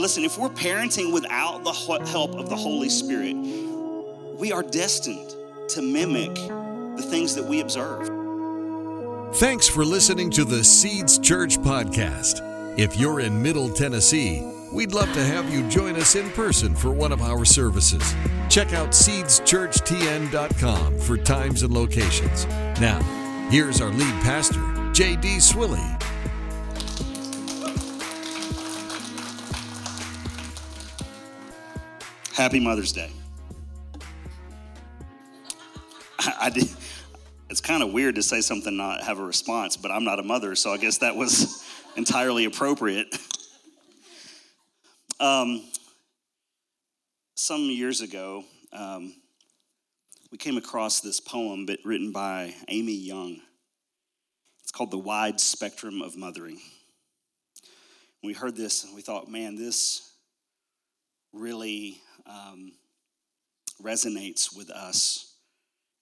listen, if we're parenting without the help of the Holy Spirit, we are destined to mimic the things that we observe. Thanks for listening to the Seeds Church podcast. If you're in Middle Tennessee, we'd love to have you join us in person for one of our services. Check out seedschurchtn.com for times and locations. Now, here's our lead pastor, JD Swilley. Happy Mother's Day. I did. It's kind of weird to say something not have a response, but I'm not a mother, so I guess that was entirely appropriate. Some years ago, we came across this poem, but written by Amy Young. It's called "The Wide Spectrum of Mothering." We heard this and we thought, man, this really resonates with us.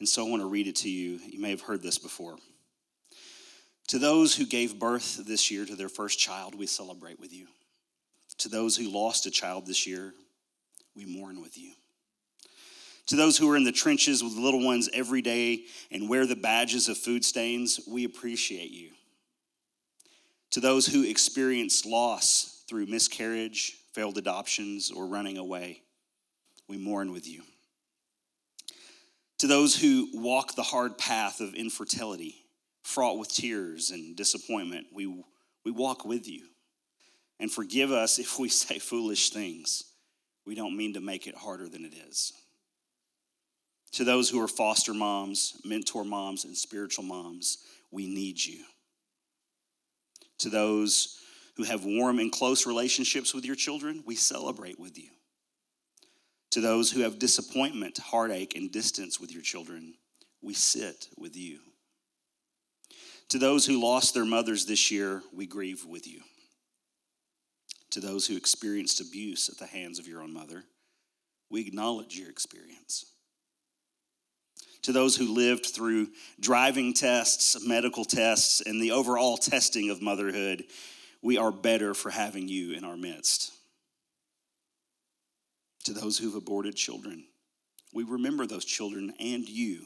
And so I want to read it to you. You may have heard this before. To those who gave birth this year to their first child, we celebrate with you. To those who lost a child this year, we mourn with you. To those who are in the trenches with little ones every day and wear the badges of food stains, we appreciate you. To those who experience loss through miscarriage, failed adoptions, or running away, we mourn with you. To those who walk the hard path of infertility, fraught with tears and disappointment, we walk with you. And forgive us if we say foolish things. We don't mean to make it harder than it is. To those who are foster moms, mentor moms, and spiritual moms, we need you. To those who have warm and close relationships with your children, we celebrate with you. To those who have disappointment, heartache, and distance with your children, we sit with you. To those who lost their mothers this year, we grieve with you. To those who experienced abuse at the hands of your own mother, we acknowledge your experience. To those who lived through driving tests, medical tests, and the overall testing of motherhood, we are better for having you in our midst. To those who've aborted children, we remember those children and you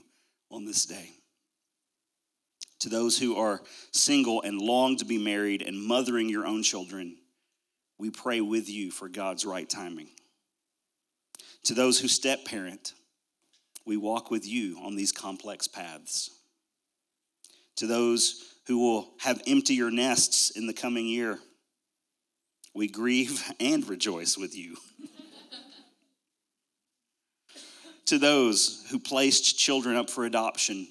on this day. To those who are single and long to be married and mothering your own children, we pray with you for God's right timing. To those who step parent, we walk with you on these complex paths. To those who will have emptier nests in the coming year, we grieve and rejoice with you. To those who placed children up for adoption,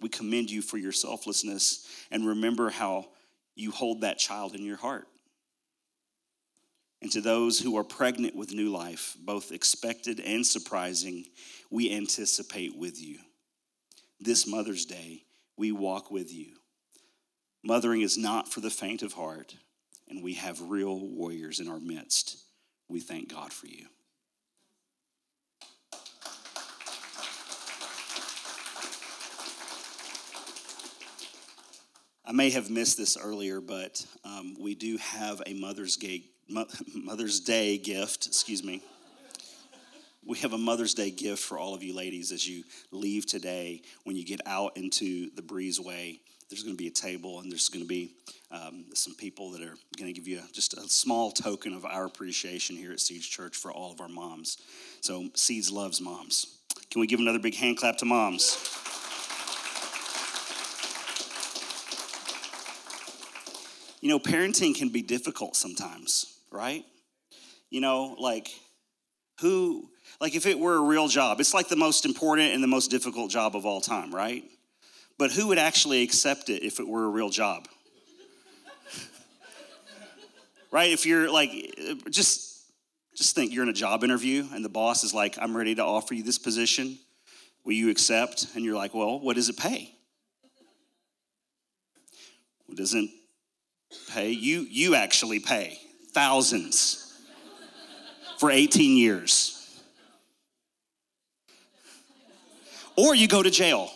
we commend you for your selflessness and remember how you hold that child in your heart. And to those who are pregnant with new life, both expected and surprising, we anticipate with you. This Mother's Day, we walk with you. Mothering is not for the faint of heart, and we have real warriors in our midst. We thank God for you. I may have missed this earlier, but we do have a Mother's Day gift, We have a Mother's Day gift for all of you ladies as you leave today. When you get out into the breezeway, there's going to be a table and there's going to be some people that are going to give you just a small token of our appreciation here at Seeds Church for all of our moms. So Seeds loves moms. Can we give another big hand clap to moms? You know, parenting can be difficult sometimes. Right? You know, like if it were a real job, it's like the most important and the most difficult job of all time, right? But who would actually accept it if it were a real job? Right? If you're like, just think you're in a job interview and the boss is like, I'm ready to offer you this position. Will you accept? And you're like, well, what does it pay? Well, it doesn't pay. You actually pay. Thousands for 18 years. Or you go to jail.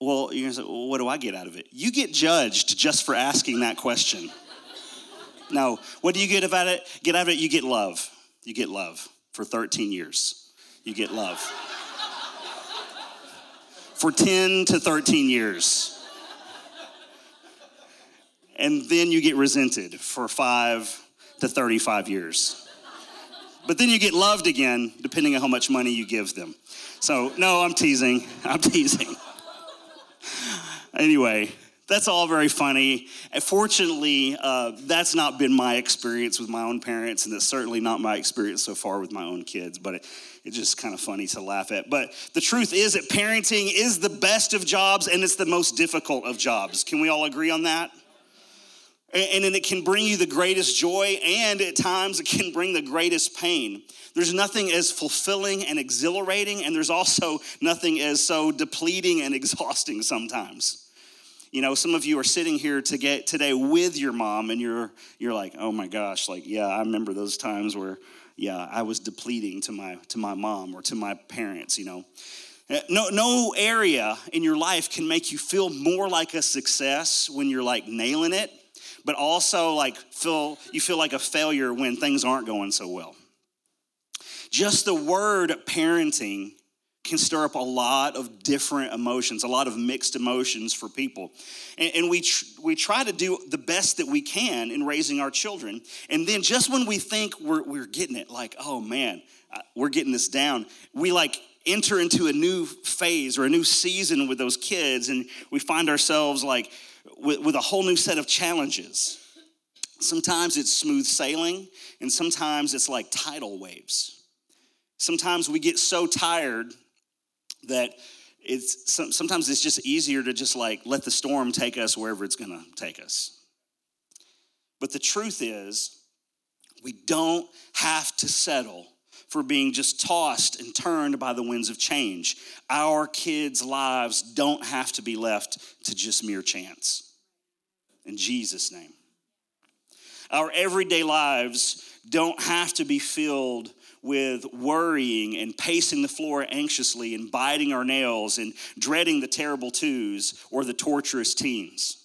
Well, you're going to say, well, what do I get out of it? You get judged just for asking that question. No, what do you get about it? Get out of it, you get love. You get love for 13 years. You get love. For 10 to 13 years. And then you get resented for 5 to 35 years. But then you get loved again, depending on how much money you give them. So, no, I'm teasing. Anyway, that's all very funny. And fortunately, that's not been my experience with my own parents, and it's certainly not my experience so far with my own kids, but it's just kind of funny to laugh at. But the truth is that parenting is the best of jobs, and it's the most difficult of jobs. Can we all agree on that? And then it can bring you the greatest joy, and at times it can bring the greatest pain. There's nothing as fulfilling and exhilarating, and there's also nothing as so depleting and exhausting sometimes. You know, some of you are sitting here today with your mom, and you're like, oh my gosh, like, yeah, I remember those times where, yeah, I was depleting to my mom or to my parents, you know. No area in your life can make you feel more like a success when you're like nailing it, but also like you feel like a failure when things aren't going so well. Just the word parenting can stir up a lot of different emotions, a lot of mixed emotions for people. And we try to do the best that we can in raising our children. And then just when we think we're getting it, like, oh man, we're getting this down, we like enter into a new phase or a new season with those kids, and we find ourselves like, with a whole new set of challenges. Sometimes it's smooth sailing, and sometimes it's like tidal waves. Sometimes we get so tired that sometimes it's just easier to just like let the storm take us wherever it's gonna take us. But the truth is, we don't have to settle for being just tossed and turned by the winds of change. Our kids' lives don't have to be left to just mere chance. In Jesus' name. Our everyday lives don't have to be filled with worrying and pacing the floor anxiously and biting our nails and dreading the terrible twos or the torturous teens.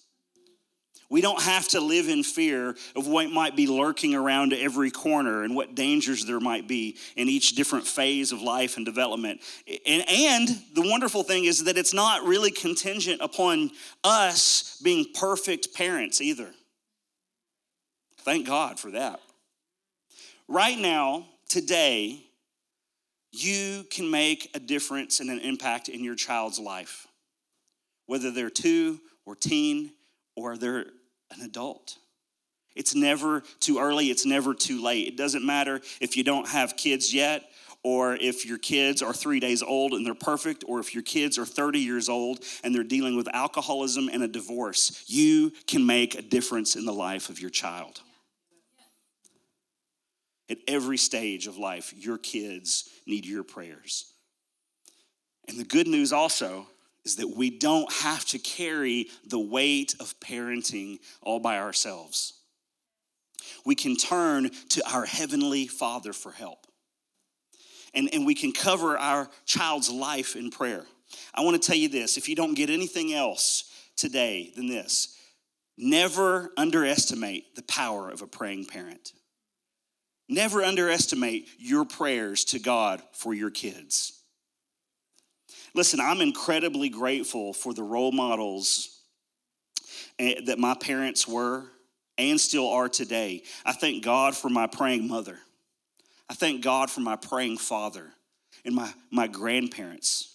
We don't have to live in fear of what might be lurking around every corner and what dangers there might be in each different phase of life and development. And the wonderful thing is that it's not really contingent upon us being perfect parents either. Thank God for that. Right now, today, you can make a difference and an impact in your child's life, whether they're 2 or teen or they're an adult. It's never too early. It's never too late. It doesn't matter if you don't have kids yet, or if your kids are 3 days old and they're perfect, or if your kids are 30 years old and they're dealing with alcoholism and a divorce. You can make a difference in the life of your child. At every stage of life, your kids need your prayers. And the good news also is that we don't have to carry the weight of parenting all by ourselves. We can turn to our Heavenly Father for help. And we can cover our child's life in prayer. I want to tell you this, if you don't get anything else today than this, never underestimate the power of a praying parent. Never underestimate your prayers to God for your kids. Listen, I'm incredibly grateful for the role models that my parents were and still are today. I thank God for my praying mother. I thank God for my praying father and my grandparents.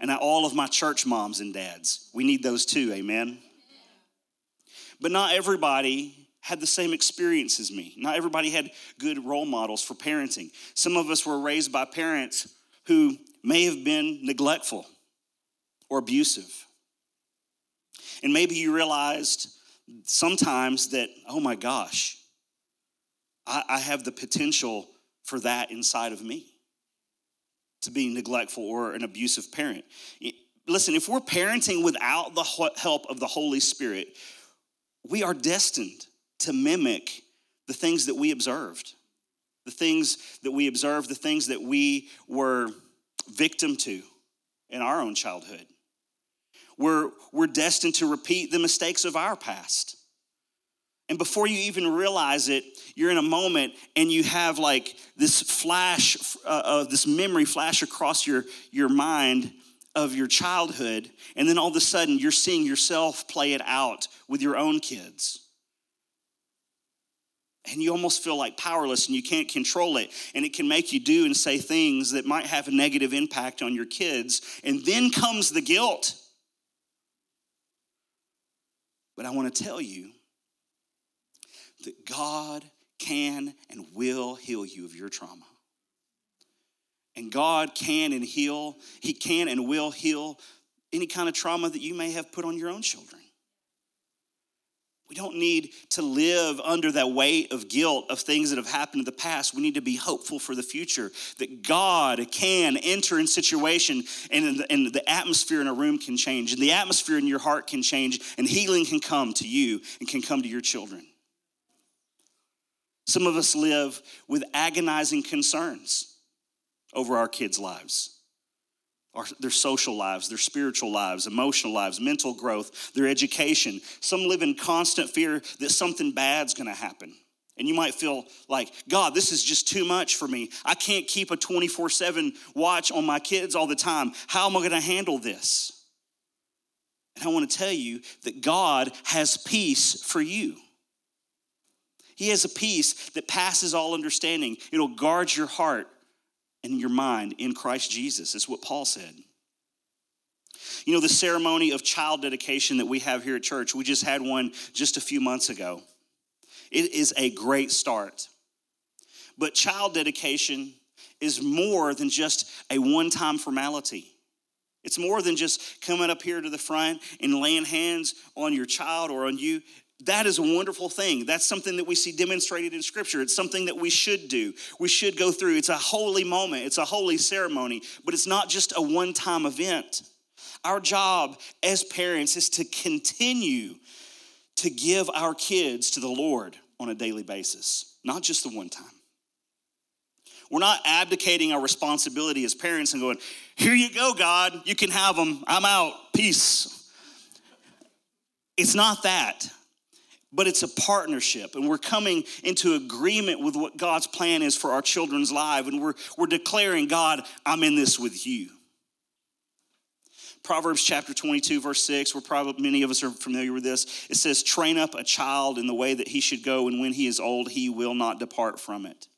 And all of my church moms and dads. We need those too, amen? But not everybody had the same experience as me. Not everybody had good role models for parenting. Some of us were raised by parents who may have been neglectful or abusive. And maybe you realized sometimes that, oh my gosh, I have the potential for that inside of me, to be neglectful or an abusive parent. Listen, if we're parenting without the help of the Holy Spirit, we are destined to mimic the things that we observed, the things that we were victim to in our own childhood. we're destined to repeat the mistakes of our past. And before you even realize it, you're in a moment and you have like this flash, this memory flash across your mind of your childhood. And then all of a sudden you're seeing yourself play it out with your own kids. And you almost feel like powerless and you can't control it. And it can make you do and say things that might have a negative impact on your kids. And then comes the guilt. But I want to tell you that God can and will heal you of your trauma. And God can and heal, he can and will heal any kind of trauma that you may have put on your own children. We don't need to live under that weight of guilt of things that have happened in the past. We need to be hopeful for the future, that God can enter in situation and the atmosphere in a room can change, and the atmosphere in your heart can change, and healing can come to you and can come to your children. Some of us live with agonizing concerns over our kids' lives, their social lives, their spiritual lives, emotional lives, mental growth, their education. Some live in constant fear that something bad's gonna happen. And you might feel like, God, this is just too much for me. I can't keep a 24/7 watch on my kids all the time. How am I gonna handle this? And I wanna tell you that God has peace for you. He has a peace that passes all understanding. It'll guard your heart and your mind in Christ Jesus. That's what Paul said. You know, the ceremony of child dedication that we have here at church, we just had one just a few months ago. It is a great start. But child dedication is more than just a one-time formality. It's more than just coming up here to the front and laying hands on your child or on you. That is a wonderful thing. That's something that we see demonstrated in Scripture. It's something that we should do. We should go through. It's a holy moment. It's a holy ceremony, but it's not just a one-time event. Our job as parents is to continue to give our kids to the Lord on a daily basis, not just the one time. We're not abdicating our responsibility as parents and going, here you go, God. You can have them. I'm out. Peace. It's not that. But it's a partnership, and we're coming into agreement with what God's plan is for our children's lives, and we're declaring, God, I'm in this with you. Proverbs chapter 22, verse 6, we're probably, many of us are familiar with this. It says, train up a child in the way that he should go, and when he is old, he will not depart from it.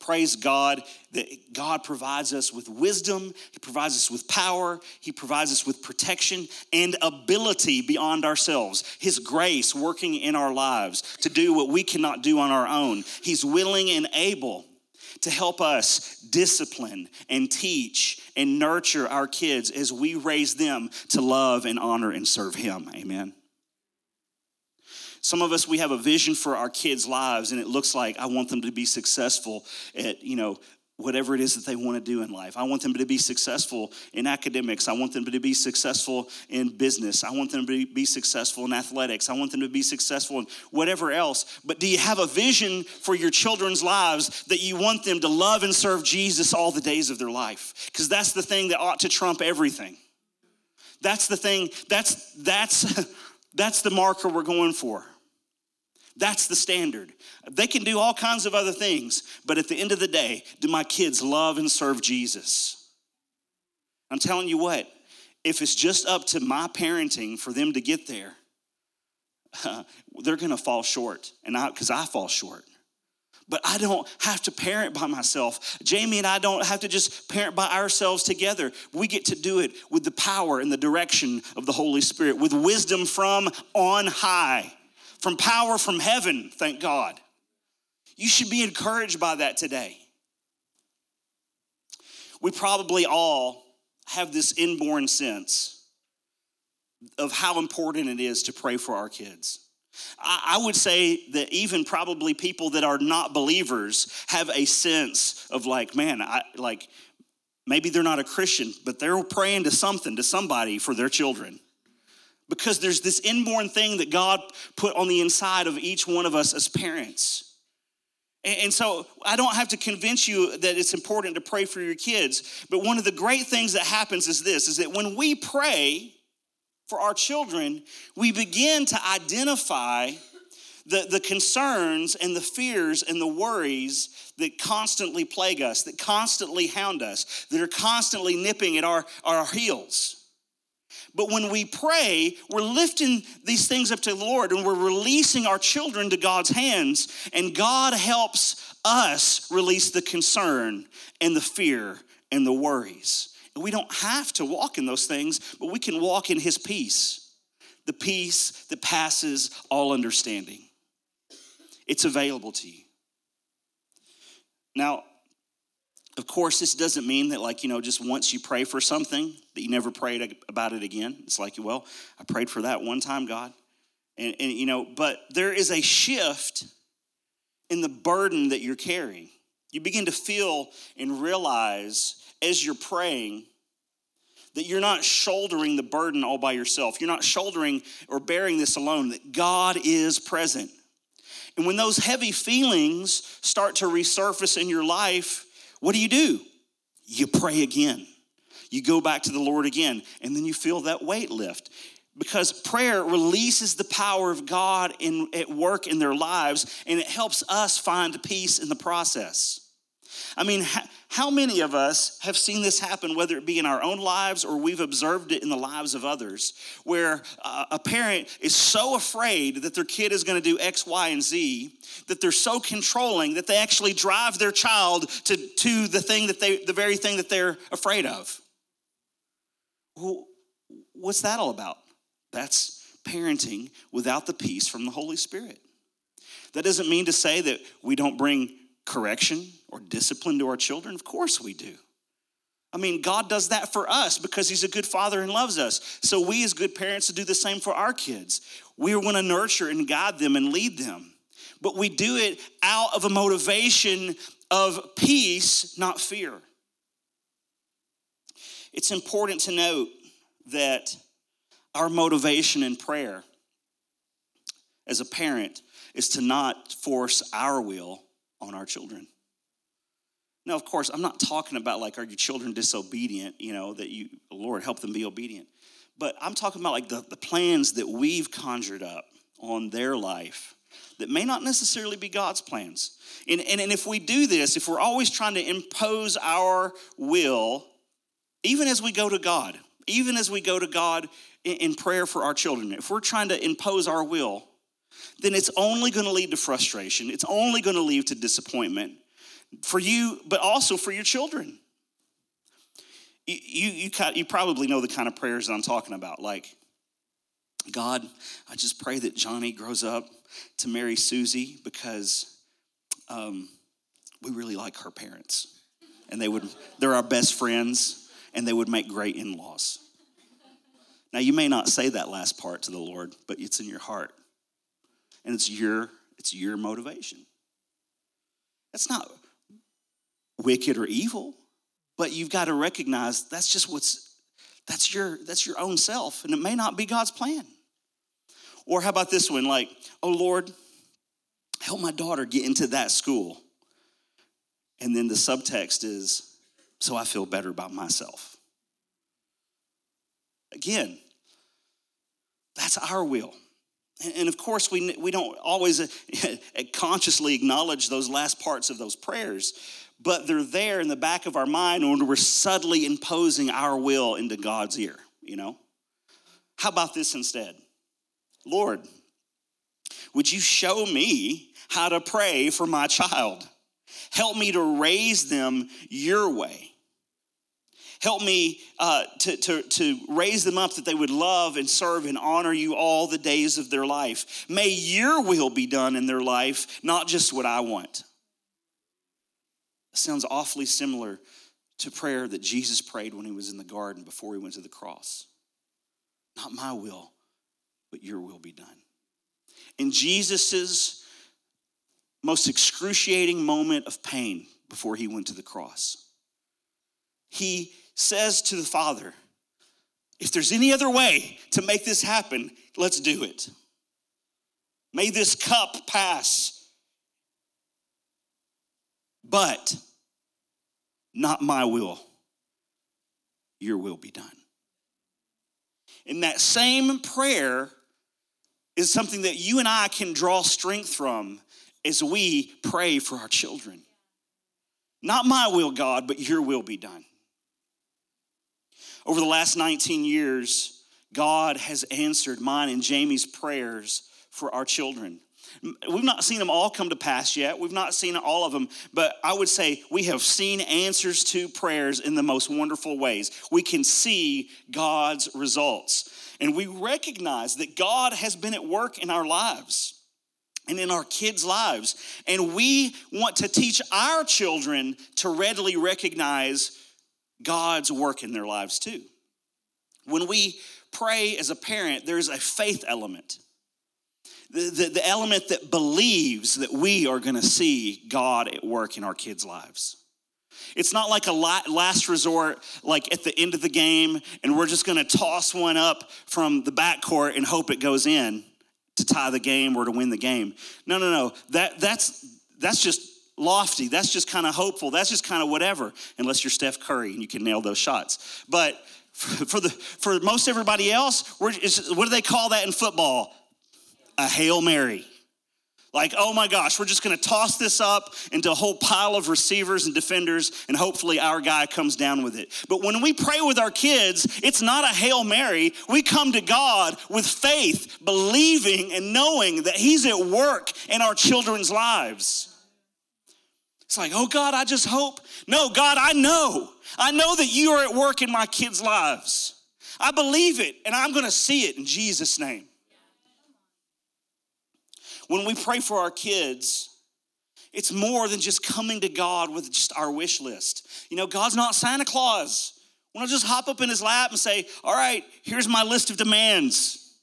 Praise God that God provides us with wisdom, he provides us with power, he provides us with protection and ability beyond ourselves. His grace working in our lives to do what we cannot do on our own. He's willing and able to help us discipline and teach and nurture our kids as we raise them to love and honor and serve him. Amen. Some of us, we have a vision for our kids' lives, and it looks like I want them to be successful at, whatever it is that they want to do in life. I want them to be successful in academics. I want them to be successful in business. I want them to be successful in athletics. I want them to be successful in whatever else. But do you have a vision for your children's lives that you want them to love and serve Jesus all the days of their life? Because that's the thing that ought to trump everything. That's the thing, that's the marker we're going for. That's the standard. They can do all kinds of other things, but at the end of the day, do my kids love and serve Jesus? I'm telling you what, if it's just up to my parenting for them to get there, they're going to fall short, because I fall short. But I don't have to parent by myself. Jamie and I don't have to just parent by ourselves together. We get to do it with the power and the direction of the Holy Spirit, with wisdom from on high. From power from heaven, thank God. You should be encouraged by that today. We probably all have this inborn sense of how important it is to pray for our kids. I would say that even probably people that are not believers have a sense of maybe they're not a Christian, but they're praying to somebody for their children. Because there's this inborn thing that God put on the inside of each one of us as parents. And so I don't have to convince you that it's important to pray for your kids. But one of the great things that happens is that when we pray, for our children, we begin to identify the concerns and the fears and the worries that constantly plague us, that constantly hound us, that are constantly nipping at our heels. But when we pray, we're lifting these things up to the Lord and we're releasing our children to God's hands, and God helps us release the concern and the fear and the worries. And we don't have to walk in those things, but we can walk in His peace that passes all understanding. It's available to you. Now, of course, this doesn't mean that, like, you know, just once you pray for something that you never prayed about it again. It's like, well, I prayed for that one time, God. And you know, but there is a shift in the burden that you're carrying. You begin to feel and realize as you're praying that you're not shouldering the burden all by yourself. You're not shouldering or bearing this alone, that God is present. And when those heavy feelings start to resurface in your life, what do? You pray again. You go back to the Lord again, and then you feel that weight lift, because prayer releases the power of God at work in their lives, and it helps us find peace in the process. I mean, how many of us have seen this happen, whether it be in our own lives or we've observed it in the lives of others, where a parent is so afraid that their kid is going to do X, Y, and Z, that they're so controlling that they actually drive their child to the thing that the very thing that they're afraid of? Well, what's that all about? That's parenting without the peace from the Holy Spirit. That doesn't mean to say that we don't bring correction or discipline to our children. Of course we do. I mean, God does that for us because He's a good Father and loves us. So we as good parents do the same for our kids. We want to nurture and guide them and lead them. But we do it out of a motivation of peace, not fear. It's important to note that our motivation in prayer as a parent is to not force our will on our children. Now, of course, I'm not talking about, like, are your children disobedient, you know, that you, Lord, help them be obedient. But I'm talking about, like, the plans that we've conjured up on their life that may not necessarily be God's plans. And if we do this, if we're always trying to impose our will, even as we go to God, even as we go to God in prayer for our children, if we're trying to impose our will, then it's only going to lead to frustration. It's only going to lead to disappointment for you, but also for your children. You probably know the kind of prayers that I'm talking about. Like, God, I just pray that Johnny grows up to marry Susie because we really like her parents, and they're our best friends, and they would make great in-laws. Now, you may not say that last part to the Lord, but it's in your heart. And it's your motivation. That's not wicked or evil, but you've got to recognize that's just that's your own self, and it may not be God's plan. Or how about this one? Like, oh Lord, help my daughter get into that school. And then the subtext is, so I feel better about myself. Again, that's our will. And of course, we don't always consciously acknowledge those last parts of those prayers, but they're there in the back of our mind when we're subtly imposing our will into God's ear, you know? How about this instead? Lord, would you show me how to pray for my child? Help me to raise them your way. Help me to raise them up that they would love and serve and honor you all the days of their life. May your will be done in their life, not just what I want. It sounds awfully similar to prayer that Jesus prayed when he was in the garden before he went to the cross. Not my will, but your will be done. In Jesus's most excruciating moment of pain before he went to the cross, he says to the Father, if there's any other way to make this happen, let's do it. May this cup pass, but not my will, your will be done. in that same prayer is something that you and I can draw strength from as we pray for our children. Not my will, God, but your will be done. Over the last 19 years, God has answered mine and Jamie's prayers for our children. We've not seen them all come to pass yet. We've not seen all of them, but I would say we have seen answers to prayers in the most wonderful ways. We can see God's results, and we recognize that God has been at work in our lives and in our kids' lives, and we want to teach our children to readily recognize God's work in their lives too. When we pray as a parent, there's a faith element, the element that believes that we are going to see God at work in our kids' lives. It's not like a last resort, like at the end of the game, and we're just going to toss one up from the backcourt and hope it goes in to tie the game or to win the game. No. That's just lofty. That's just kind of hopeful. That's just kind of whatever, unless you're Steph Curry and you can nail those shots. But for most everybody else, what do they call that in football? A Hail Mary. Like, oh my gosh, we're just going to toss this up into a whole pile of receivers and defenders, and hopefully our guy comes down with it. But when we pray with our kids, it's not a Hail Mary. We come to God with faith, believing and knowing that he's at work in our children's lives. It's like, oh God, I just hope. No, God, I know that you are at work in my kids' lives. I believe it, and I'm going to see it in Jesus' name. When we pray for our kids, it's more than just coming to God with just our wish list. You know, God's not Santa Claus. We don't just hop up in his lap and say, all right, here's my list of demands.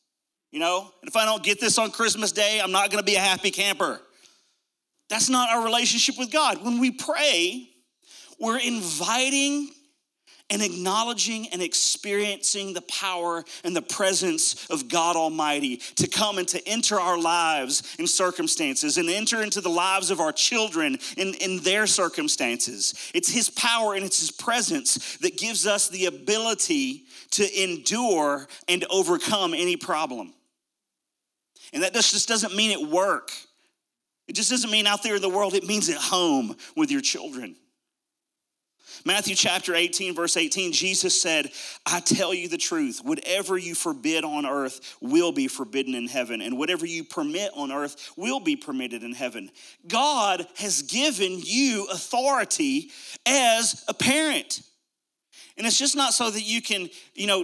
You know, and if I don't get this on Christmas Day, I'm not going to be a happy camper. That's not our relationship with God. When we pray, we're inviting and acknowledging and experiencing the power and the presence of God Almighty to come and to enter our lives and circumstances, and enter into the lives of our children in their circumstances. It's his power and it's his presence that gives us the ability to endure and overcome any problem. And that just doesn't mean at work. It just doesn't mean out there in the world. It means at home with your children. Matthew chapter 18, verse 18, Jesus said, I tell you the truth, whatever you forbid on earth will be forbidden in heaven, and whatever you permit on earth will be permitted in heaven. God has given you authority as a parent. And it's just not so that you can,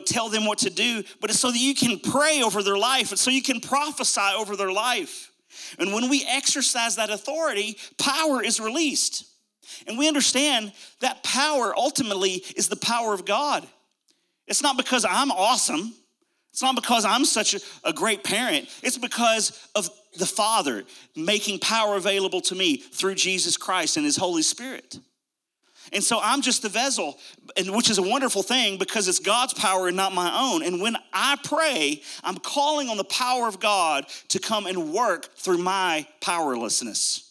tell them what to do, but it's so that you can pray over their life, and so you can prophesy over their life. And when we exercise that authority, power is released. And we understand that power ultimately is the power of God. It's not because I'm awesome. It's not because I'm such a great parent. It's because of the Father making power available to me through Jesus Christ and his Holy Spirit. And so I'm just the vessel, and which is a wonderful thing because it's God's power and not my own. And when I pray, I'm calling on the power of God to come and work through my powerlessness.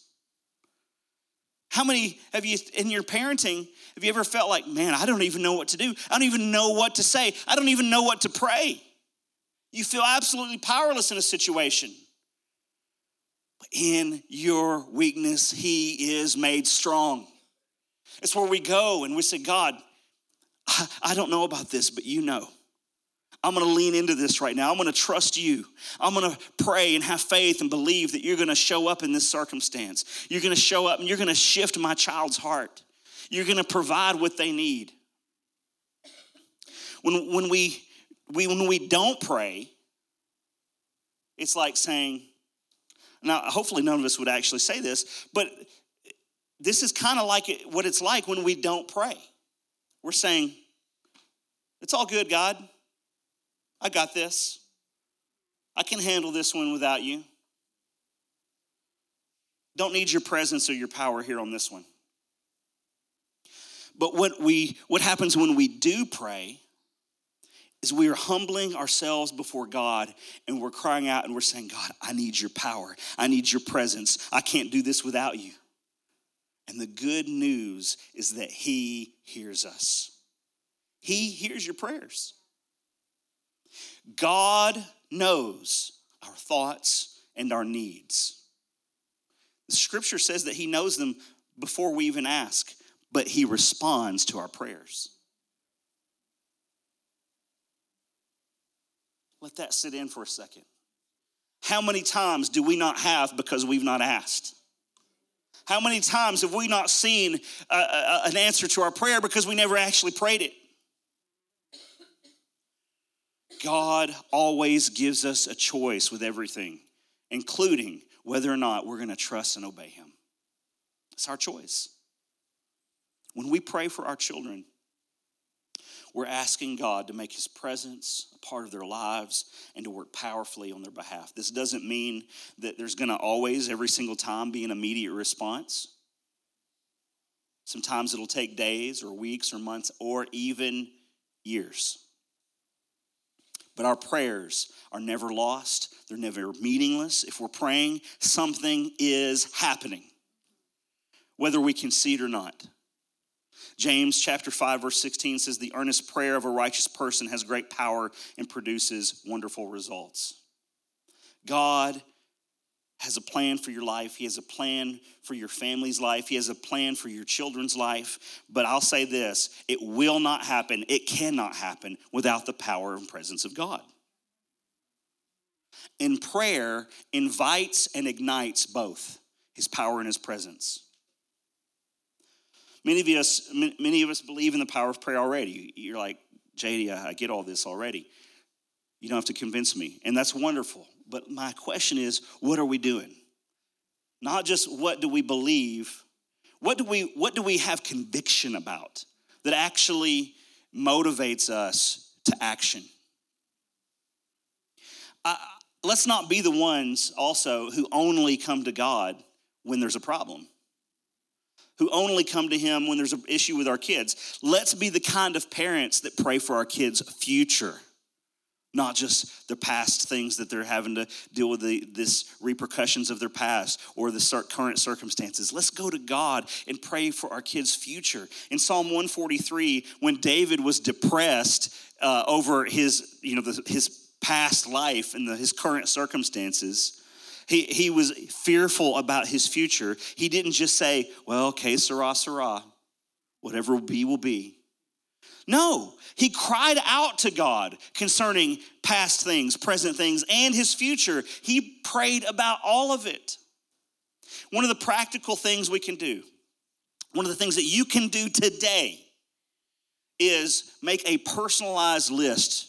How many of you in your parenting, have you ever felt like, man, I don't even know what to do. I don't even know what to say. I don't even know what to pray. You feel absolutely powerless in a situation. But in your weakness, he is made strong. It's where we go and we say, God, I don't know about this, but you know. I'm going to lean into this right now. I'm going to trust you. I'm going to pray and have faith and believe that you're going to show up in this circumstance. You're going to show up and you're going to shift my child's heart. You're going to provide what they need. When we don't pray, it's like saying, now hopefully none of us would actually say this, but this is kind of like what it's like when we don't pray. We're saying, it's all good, God. I got this. I can handle this one without you. Don't need your presence or your power here on this one. But what happens when we do pray is we are humbling ourselves before God, and we're crying out and we're saying, God, I need your power. I need your presence. I can't do this without you. And the good news is that he hears us. He hears your prayers. God knows our thoughts and our needs. The scripture says that he knows them before we even ask, but he responds to our prayers. Let that sit in for a second. How many times do we not have because we've not asked? How many times have we not seen an answer to our prayer because we never actually prayed it? God always gives us a choice with everything, including whether or not we're going to trust and obey him. It's our choice. When we pray for our children, we're asking God to make his presence a part of their lives and to work powerfully on their behalf. This doesn't mean that there's going to always, every single time, be an immediate response. Sometimes it'll take days or weeks or months or even years. But our prayers are never lost. They're never meaningless. If we're praying, something is happening, whether we can see it or not. James chapter 5, verse 16 says, the earnest prayer of a righteous person has great power and produces wonderful results. God has a plan for your life. He has a plan for your family's life. He has a plan for your children's life. But I'll say this, it will not happen. It cannot happen without the power and presence of God. And prayer invites and ignites both his power and his presence. Many of us believe in the power of prayer already. You're like, JD, I get all this already. You don't have to convince me. And that's wonderful. But my question is, what are we doing? Not just what do we believe, what do we have conviction about that actually motivates us to action? Let's not be the ones also who only come to God when there's a problem, who only come to him when there's an issue with our kids. Let's be the kind of parents that pray for our kids' future, not just their past things that they're having to deal with, this repercussions of their past or the current circumstances. Let's go to God and pray for our kids' future. In Psalm 143, when David was depressed over his past life and his current circumstances, He was fearful about his future. He didn't just say, well, okay, Sarah, Sarah, whatever will be, will be. No, he cried out to God concerning past things, present things, and his future. He prayed about all of it. One of the practical things we can do, one of the things that you can do today is make a personalized list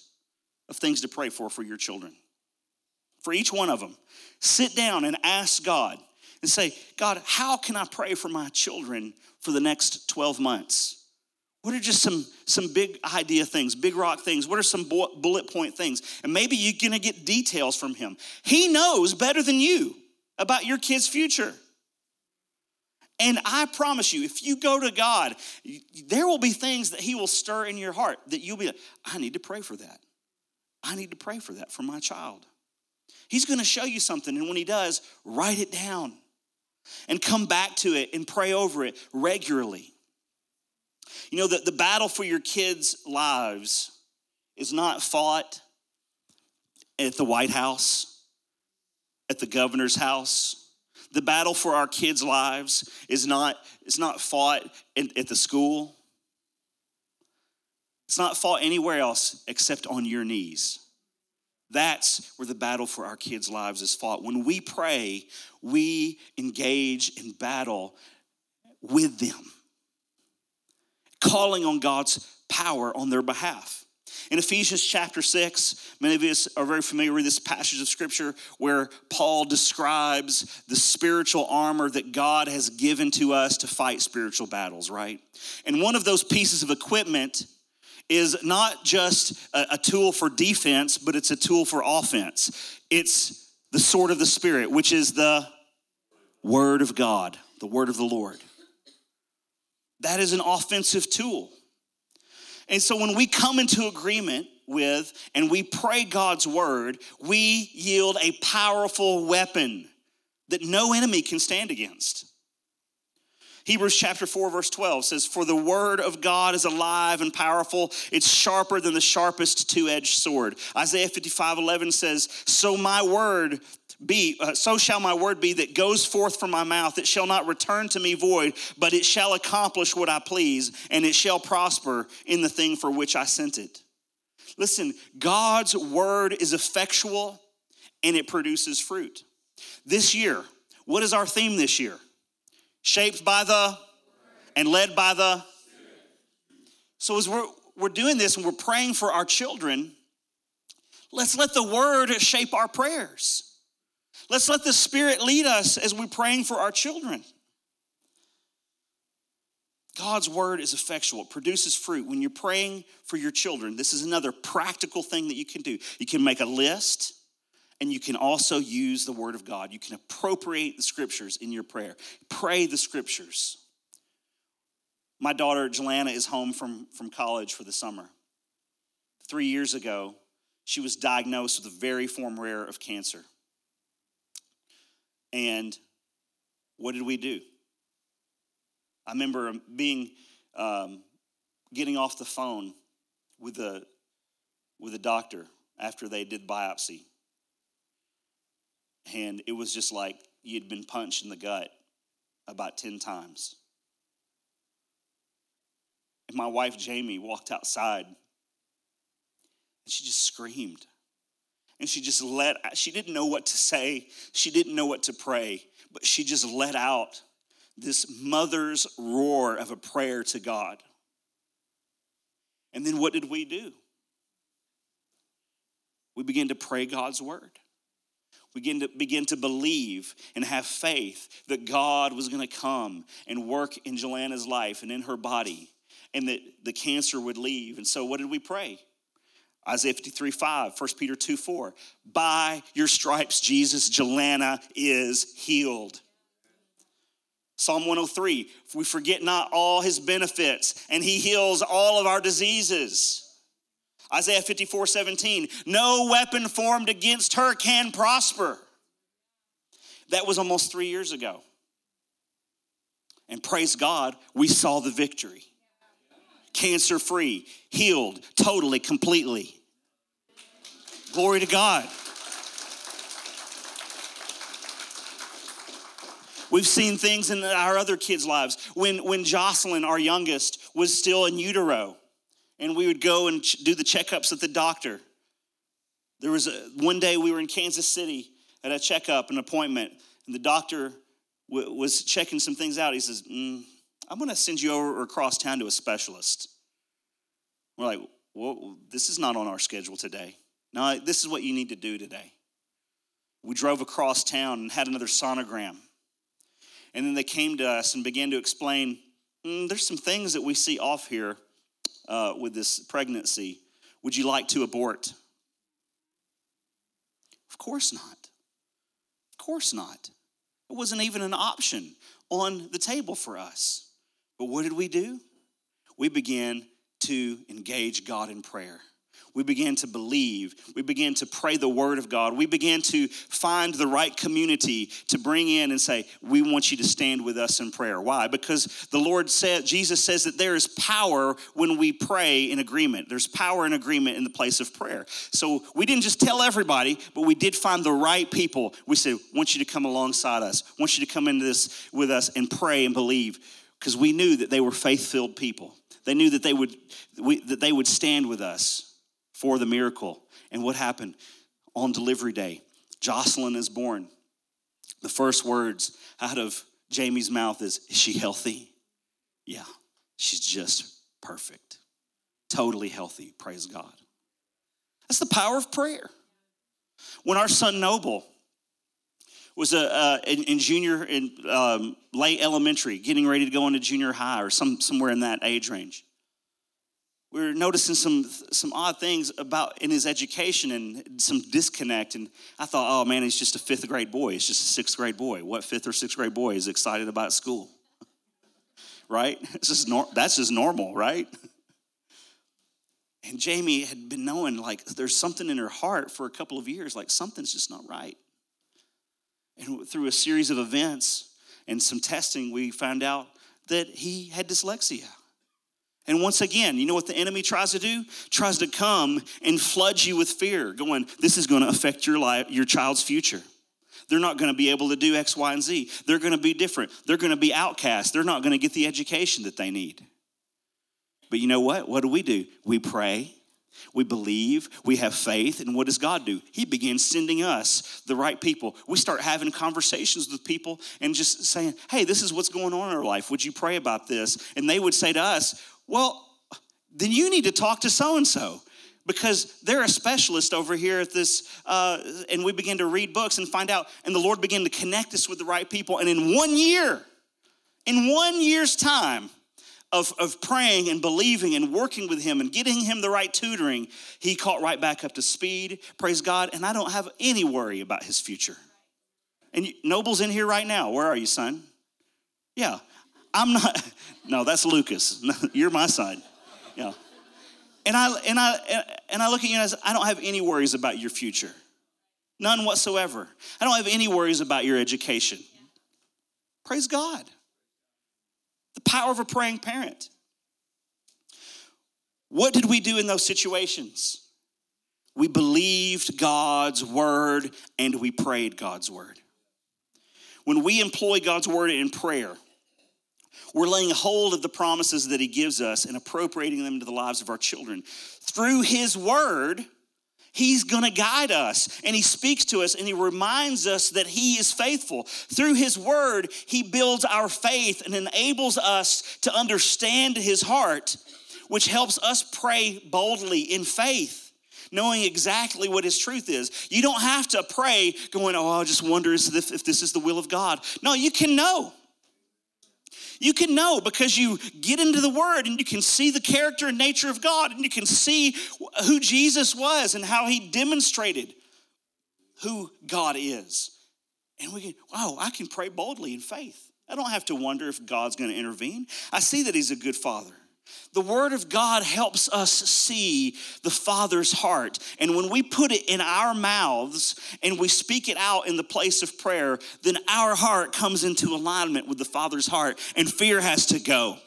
of things to pray for your children, for each one of them. Sit down and ask God and say, God, how can I pray for my children for the next 12 months? What are just some big idea things, big rock things? What are some bullet point things? And maybe you're going to get details from him. He knows better than you about your kid's future. And I promise you, if you go to God, there will be things that he will stir in your heart that you'll be like, I need to pray for that. I need to pray for that for my child. He's going to show you something, and when he does, write it down and come back to it and pray over it regularly. You know, the battle for your kids' lives is not fought at the White House, at the governor's house. The battle for our kids' lives is not fought at the school. It's not fought anywhere else except on your knees. That's where the battle for our kids' lives is fought. When we pray, we engage in battle with them, calling on God's power on their behalf. In Ephesians chapter 6, many of us are very familiar with this passage of Scripture where Paul describes the spiritual armor that God has given to us to fight spiritual battles, right? And one of those pieces of equipment is not just a tool for defense, but it's a tool for offense. It's the sword of the Spirit, which is the word of God, the word of the Lord. That is an offensive tool. And so when we come into agreement with and we pray God's word, we yield a powerful weapon that no enemy can stand against. Hebrews chapter 4, verse 12 says, "For the word of God is alive and powerful. It's sharper than the sharpest two-edged sword." Isaiah 55:11 says, "So shall my word be that goes forth from my mouth. It shall not return to me void, but it shall accomplish what I please, and it shall prosper in the thing for which I sent it." Listen, God's word is effectual and it produces fruit. This year, what is our theme this year? Shaped by the word and led by the Spirit. So as we're doing this and we're praying for our children, let's let the word shape our prayers. Let's let the Spirit lead us as we're praying for our children. God's word is effectual. It produces fruit. When you're praying for your children, this is another practical thing that you can do. You can make a list, and you can also use the word of God. You can appropriate the scriptures in your prayer. Pray the scriptures. My daughter, Jelana, is home from college for the summer. 3 years ago, she was diagnosed with a very form rare of cancer. And what did we do? I remember being getting off the phone with a doctor after they did biopsy, and it was just like you'd been punched in the gut about 10 times. And my wife Jamie walked outside, and she just screamed. And she just she didn't know what to say. She didn't know what to pray, but she just let out this mother's roar of a prayer to God. And then what did we do? We began to pray God's word. We began to believe and have faith that God was going to come and work in Jelana's life and in her body, and that the cancer would leave. And so what did we pray? Isaiah 53:5, 1 Peter 2:4. "By your stripes, Jesus, Jelana is healed." Psalm 103, "We forget not all his benefits, and he heals all of our diseases." Isaiah 54:17, "No weapon formed against her can prosper." That was almost 3 years ago. And praise God, we saw the victory. Cancer-free, healed, totally, completely. Glory to God. We've seen things in our other kids' lives. When Jocelyn, our youngest, was still in utero, and we would go and do the checkups at the doctor. There was one day we were in Kansas City at a checkup, an appointment, and the doctor was checking some things out. He says, "I'm going to send you over across town to a specialist." We're like, "Well, this is not on our schedule today. No, this is what you need to do today." We drove across town and had another sonogram. And then they came to us and began to explain, "There's some things that we see off here with this pregnancy. Would you like to abort?" Of course not. Of course not. It wasn't even an option on the table for us. But what did we do? We began to engage God in prayer. We began to believe. We began to pray the word of God. We began to find the right community to bring in and say, "We want you to stand with us in prayer." Why? Because the Lord said, Jesus says that there is power when we pray in agreement. There's power in agreement in the place of prayer. So we didn't just tell everybody, but we did find the right people. We said, "Want you to come alongside us. Want you to come into this with us and pray and believe." Because we knew that they were faith-filled people. They knew that they would stand with us for the miracle. And what happened? On delivery day, Jocelyn is born. The first words out of Jamie's mouth is she healthy? Yeah, she's just perfect. Totally healthy, praise God. That's the power of prayer. When our son Noble was in late elementary, getting ready to go into junior high or somewhere in that age range. We were noticing some odd things about in his education and some disconnect. And I thought, "Oh man, he's just a fifth grade boy. It's just a sixth grade boy. What fifth or sixth grade boy is excited about school?" Right? That's just normal, right? And Jamie had been knowing like there's something in her heart for a couple of years, like something's just not right. And through a series of events and some testing, we found out that he had dyslexia. And once again, you know what the enemy tries to do? Tries to come and flood you with fear, going, this is going to affect your life, your child's future. They're not going to be able to do X, Y, and Z. They're going to be different. They're going to be outcast. They're not going to get the education that they need. But you know what? What do? We pray. We believe, we have faith, and what does God do? He begins sending us the right people. We start having conversations with people and just saying, hey, this is what's going on in our life. Would you pray about this? And they would say to us, well, then you need to talk to so-and-so because they're a specialist over here at this, and we begin to read books and find out, and the Lord began to connect us with the right people. And in one year's time, of praying and believing and working with him and getting him the right tutoring, he caught right back up to speed, praise God, and I don't have any worry about his future. And Noble's in here right now. Where are you, son? Yeah, no, that's Lucas. No, you're my son. Yeah. And I look at you and I say, I don't have any worries about your future. None whatsoever. I don't have any worries about your education. Praise God. The power of a praying parent. What did we do in those situations? We believed God's word and we prayed God's word. When we employ God's word in prayer, we're laying hold of the promises that he gives us and appropriating them to the lives of our children. Through his word, he's going to guide us, and he speaks to us, and he reminds us that he is faithful. Through his word, he builds our faith and enables us to understand his heart, which helps us pray boldly in faith, knowing exactly what his truth is. You don't have to pray going, oh, I just wonder if this is the will of God. No, you can know. You can know because you get into the word and you can see the character and nature of God, and you can see who Jesus was and how he demonstrated who God is. And we can, wow, I can pray boldly in faith. I don't have to wonder if God's going to intervene. I see that he's a good father. The word of God helps us see the Father's heart. And when we put it in our mouths and we speak it out in the place of prayer, then our heart comes into alignment with the Father's heart, and fear has to go.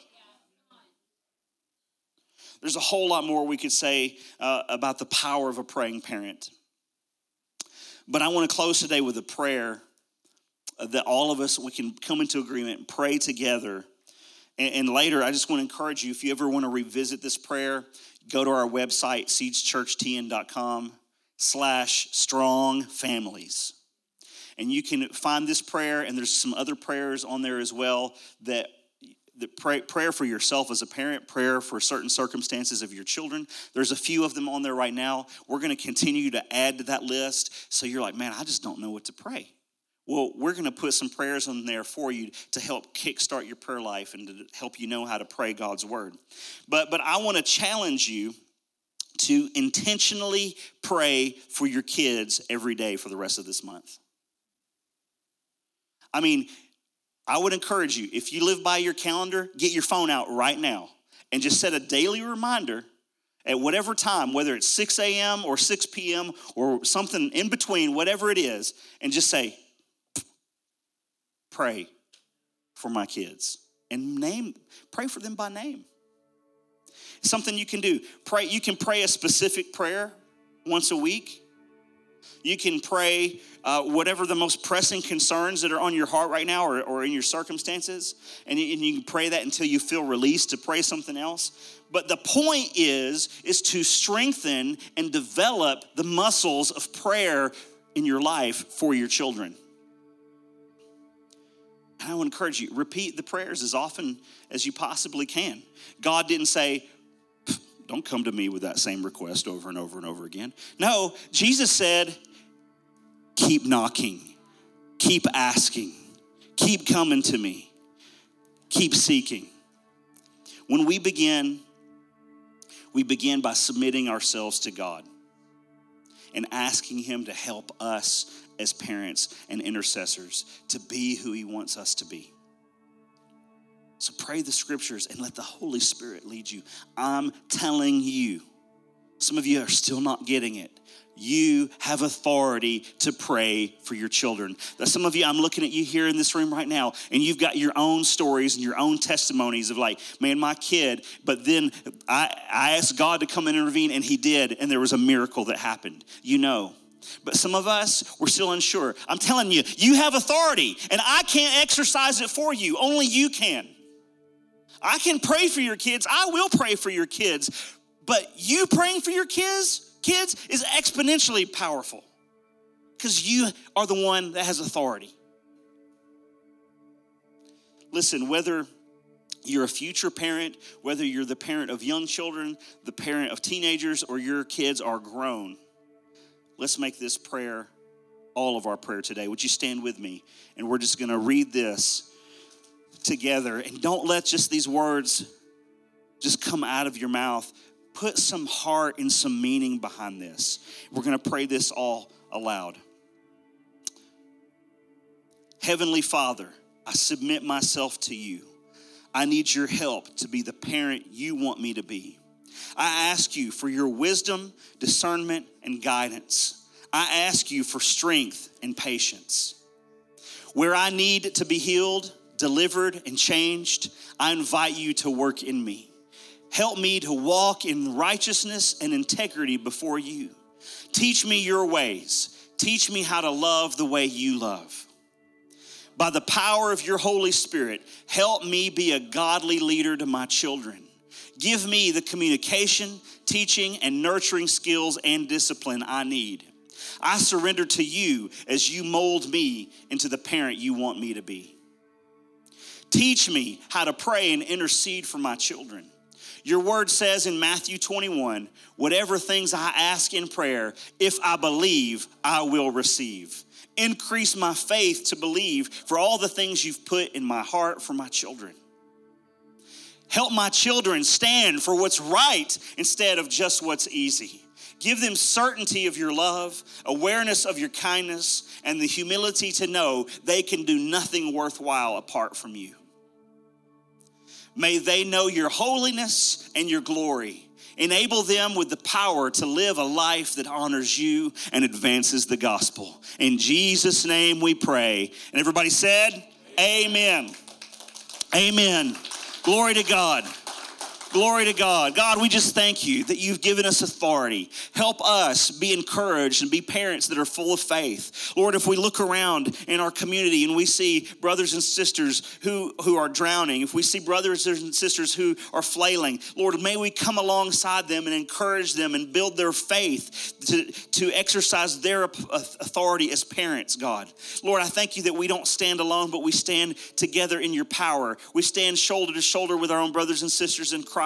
There's a whole lot more we could say about the power of a praying parent. But I want to close today with a prayer that all of us, we can come into agreement and pray together. And later, I just want to encourage you, if you ever want to revisit this prayer, go to our website, seedschurchtn.com/strongfamilies. And you can find this prayer, and there's some other prayers on there as well that prayer for yourself as a parent, prayer for certain circumstances of your children. There's a few of them on there right now. We're going to continue to add to that list. So you're like, man, I just don't know what to pray. Well, we're going to put some prayers on there for you to help kickstart your prayer life and to help you know how to pray God's word. But I want to challenge you to intentionally pray for your kids every day for the rest of this month. I mean, I would encourage you, if you live by your calendar, get your phone out right now and just set a daily reminder at whatever time, whether it's 6 a.m. or 6 p.m. or something in between, whatever it is, and just say, pray for my kids, and pray for them by name. Something you can do. Pray. You can pray a specific prayer once a week. You can pray whatever the most pressing concerns that are on your heart right now or in your circumstances, and you can pray that until you feel released to pray something else. But the point is to strengthen and develop the muscles of prayer in your life for your children. I would encourage you, repeat the prayers as often as you possibly can. God didn't say, don't come to me with that same request over and over and over again. No, Jesus said, keep knocking, keep asking, keep coming to me, keep seeking. When we begin by submitting ourselves to God and asking him to help us as parents and intercessors to be who he wants us to be. So pray the scriptures and let the Holy Spirit lead you. I'm telling you, Some of you are still not getting it. You have authority to pray for your children. Now, some of you, I'm looking at you here in this room right now, and you've got your own stories and your own testimonies of like, man, my kid, but then I asked God to come and intervene, and he did, and there was a miracle that happened. You know. But some of us, we're still unsure. I'm telling you, you have authority, and I can't exercise it for you. Only you can. I can pray for your kids. I will pray for your kids. But you praying for your kids is exponentially powerful because you are the one that has authority. Listen, whether you're a future parent, whether you're the parent of young children, the parent of teenagers, or your kids are grown, let's make this prayer all of our prayer today. Would you stand with me? And we're just going to read this together. And don't let just these words just come out of your mouth. Put some heart and some meaning behind this. We're going to pray this all aloud. Heavenly Father, I submit myself to you. I need your help to be the parent you want me to be. I ask you for your wisdom, discernment, and guidance. I ask you for strength and patience. Where I need to be healed, delivered, and changed, I invite you to work in me. Help me to walk in righteousness and integrity before you. Teach me your ways. Teach me how to love the way you love. By the power of your Holy Spirit, help me be a godly leader to my children. Give me the communication, teaching, and nurturing skills and discipline I need. I surrender to you as you mold me into the parent you want me to be. Teach me how to pray and intercede for my children. Your word says in Matthew 21, whatever things I ask in prayer, if I believe, I will receive. Increase my faith to believe for all the things you've put in my heart for my children. Help my children stand for what's right instead of just what's easy. Give them certainty of your love, awareness of your kindness, and the humility to know they can do nothing worthwhile apart from you. May they know your holiness and your glory. Enable them with the power to live a life that honors you and advances the gospel. In Jesus' name we pray. And everybody said, amen. Amen. Glory to God. Glory to God. God, we just thank you that you've given us authority. Help us be encouraged and be parents that are full of faith. Lord, if we look around in our community and we see brothers and sisters who are drowning, if we see brothers and sisters who are flailing, Lord, may we come alongside them and encourage them and build their faith to exercise their authority as parents, God. Lord, I thank you that we don't stand alone, but we stand together in your power. We stand shoulder to shoulder with our own brothers and sisters in Christ.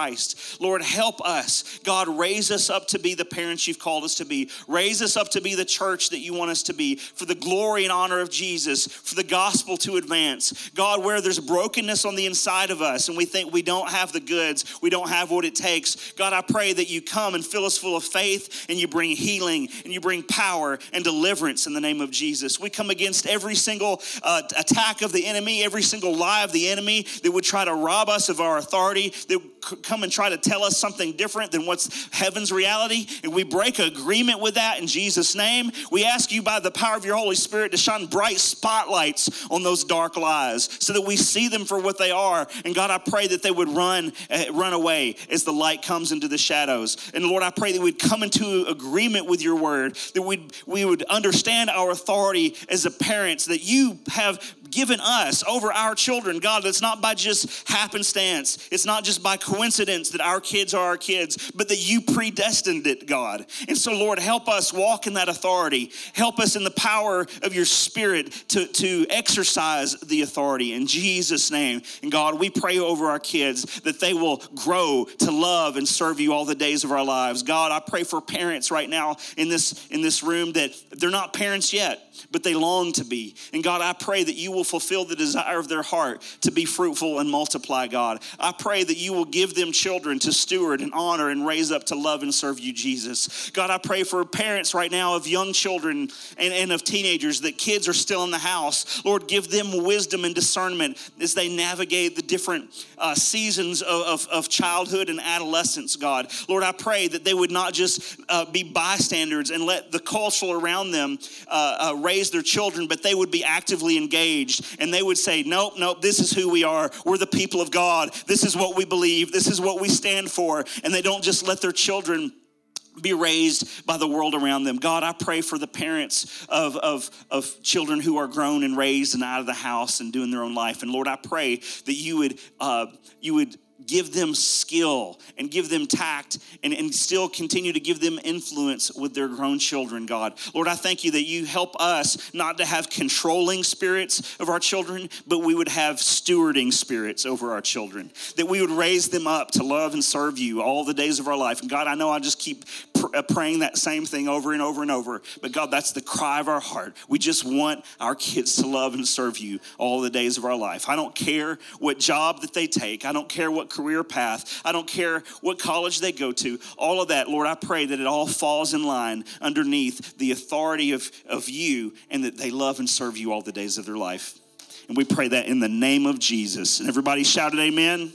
Lord, help us. God, raise us up to be the parents you've called us to be. Raise us up to be the church that you want us to be for the glory and honor of Jesus, for the gospel to advance. God, where there's brokenness on the inside of us and we think we don't have the goods, we don't have what it takes, God, I pray that you come and fill us full of faith and you bring healing and you bring power and deliverance in the name of Jesus. We come against every single attack of the enemy, every single lie of the enemy that would try to rob us of our authority, that come and try to tell us something different than what's heaven's reality, and we break agreement with that in Jesus' name. We ask you by the power of your Holy Spirit to shine bright spotlights on those dark lies so that we see them for what they are, and God, I pray that they would run away as the light comes into the shadows. And Lord, I pray that we'd come into agreement with your word, that we would understand our authority as a parents that you have given us over our children. God, it's not by just happenstance. It's not just by coincidence that our kids are our kids, but that you predestined it, God. And so, Lord, help us walk in that authority. Help us in the power of your spirit to exercise the authority in Jesus' name. And God, we pray over our kids that they will grow to love and serve you all the days of our lives. God, I pray for parents right now in this room that they're not parents yet, but they long to be. And God, I pray that you will fulfill the desire of their heart to be fruitful and multiply, God. I pray that you will give them children to steward and honor and raise up to love and serve you, Jesus. God, I pray for parents right now of young children and of teenagers, that kids are still in the house. Lord, give them wisdom and discernment as they navigate the different seasons of childhood and adolescence, God. Lord, I pray that they would not just be bystanders and let the culture around them raise their children, but they would be actively engaged, and they would say, nope, this is who we are. We're the people of God. This is what we believe. This is what we stand for. And they don't just let their children be raised by the world around them. God, I pray for the parents of children who are grown and raised and out of the house and doing their own life. And Lord, I pray that you would give them skill and give them tact and still continue to give them influence with their grown children, God. Lord, I thank you that you help us not to have controlling spirits of our children, but we would have stewarding spirits over our children, that we would raise them up to love and serve you all the days of our life. And God, I know I just keep praying that same thing over and over and over, but God, that's the cry of our heart. We just want our kids to love and serve you all the days of our life. I don't care what job that they take. I don't care what career path. I don't care what college they go to. All of that, Lord, I pray that it all falls in line underneath the authority of you, and that they love and serve you all the days of their life. And we pray that in the name of Jesus. And everybody shouted amen.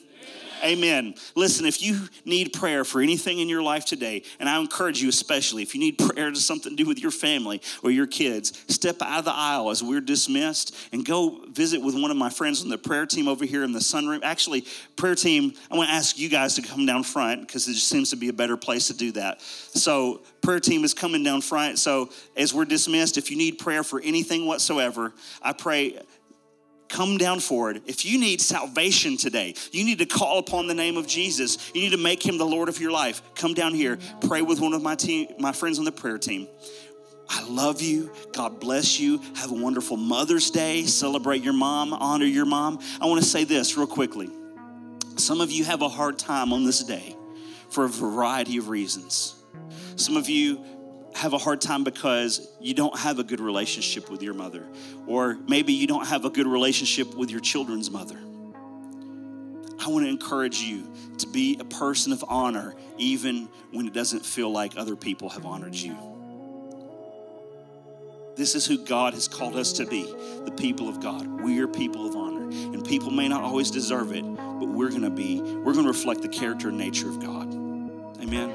Amen. Listen, if you need prayer for anything in your life today, and I encourage you especially, if you need prayer to something to do with your family or your kids, step out of the aisle as we're dismissed and go visit with one of my friends on the prayer team over here in the sunroom. Actually, prayer team, I want to ask you guys to come down front because it just seems to be a better place to do that. So prayer team is coming down front. So as we're dismissed, if you need prayer for anything whatsoever, I pray, come down forward. If you need salvation today, you need to call upon the name of Jesus. You need to make him the Lord of your life. Come down here. Pray with one of my friends on the prayer team. I love you. God bless you. Have a wonderful Mother's Day. Celebrate your mom. Honor your mom. I want to say this real quickly. Some of you have a hard time on this day for a variety of reasons. Some of you have a hard time because you don't have a good relationship with your mother, or maybe you don't have a good relationship with your children's mother. I want to encourage you to be a person of honor even when it doesn't feel like other people have honored you. This is who God has called us to be, the people of God. We are people of honor, and people may not always deserve it, but we're going to reflect the character and nature of God. Amen.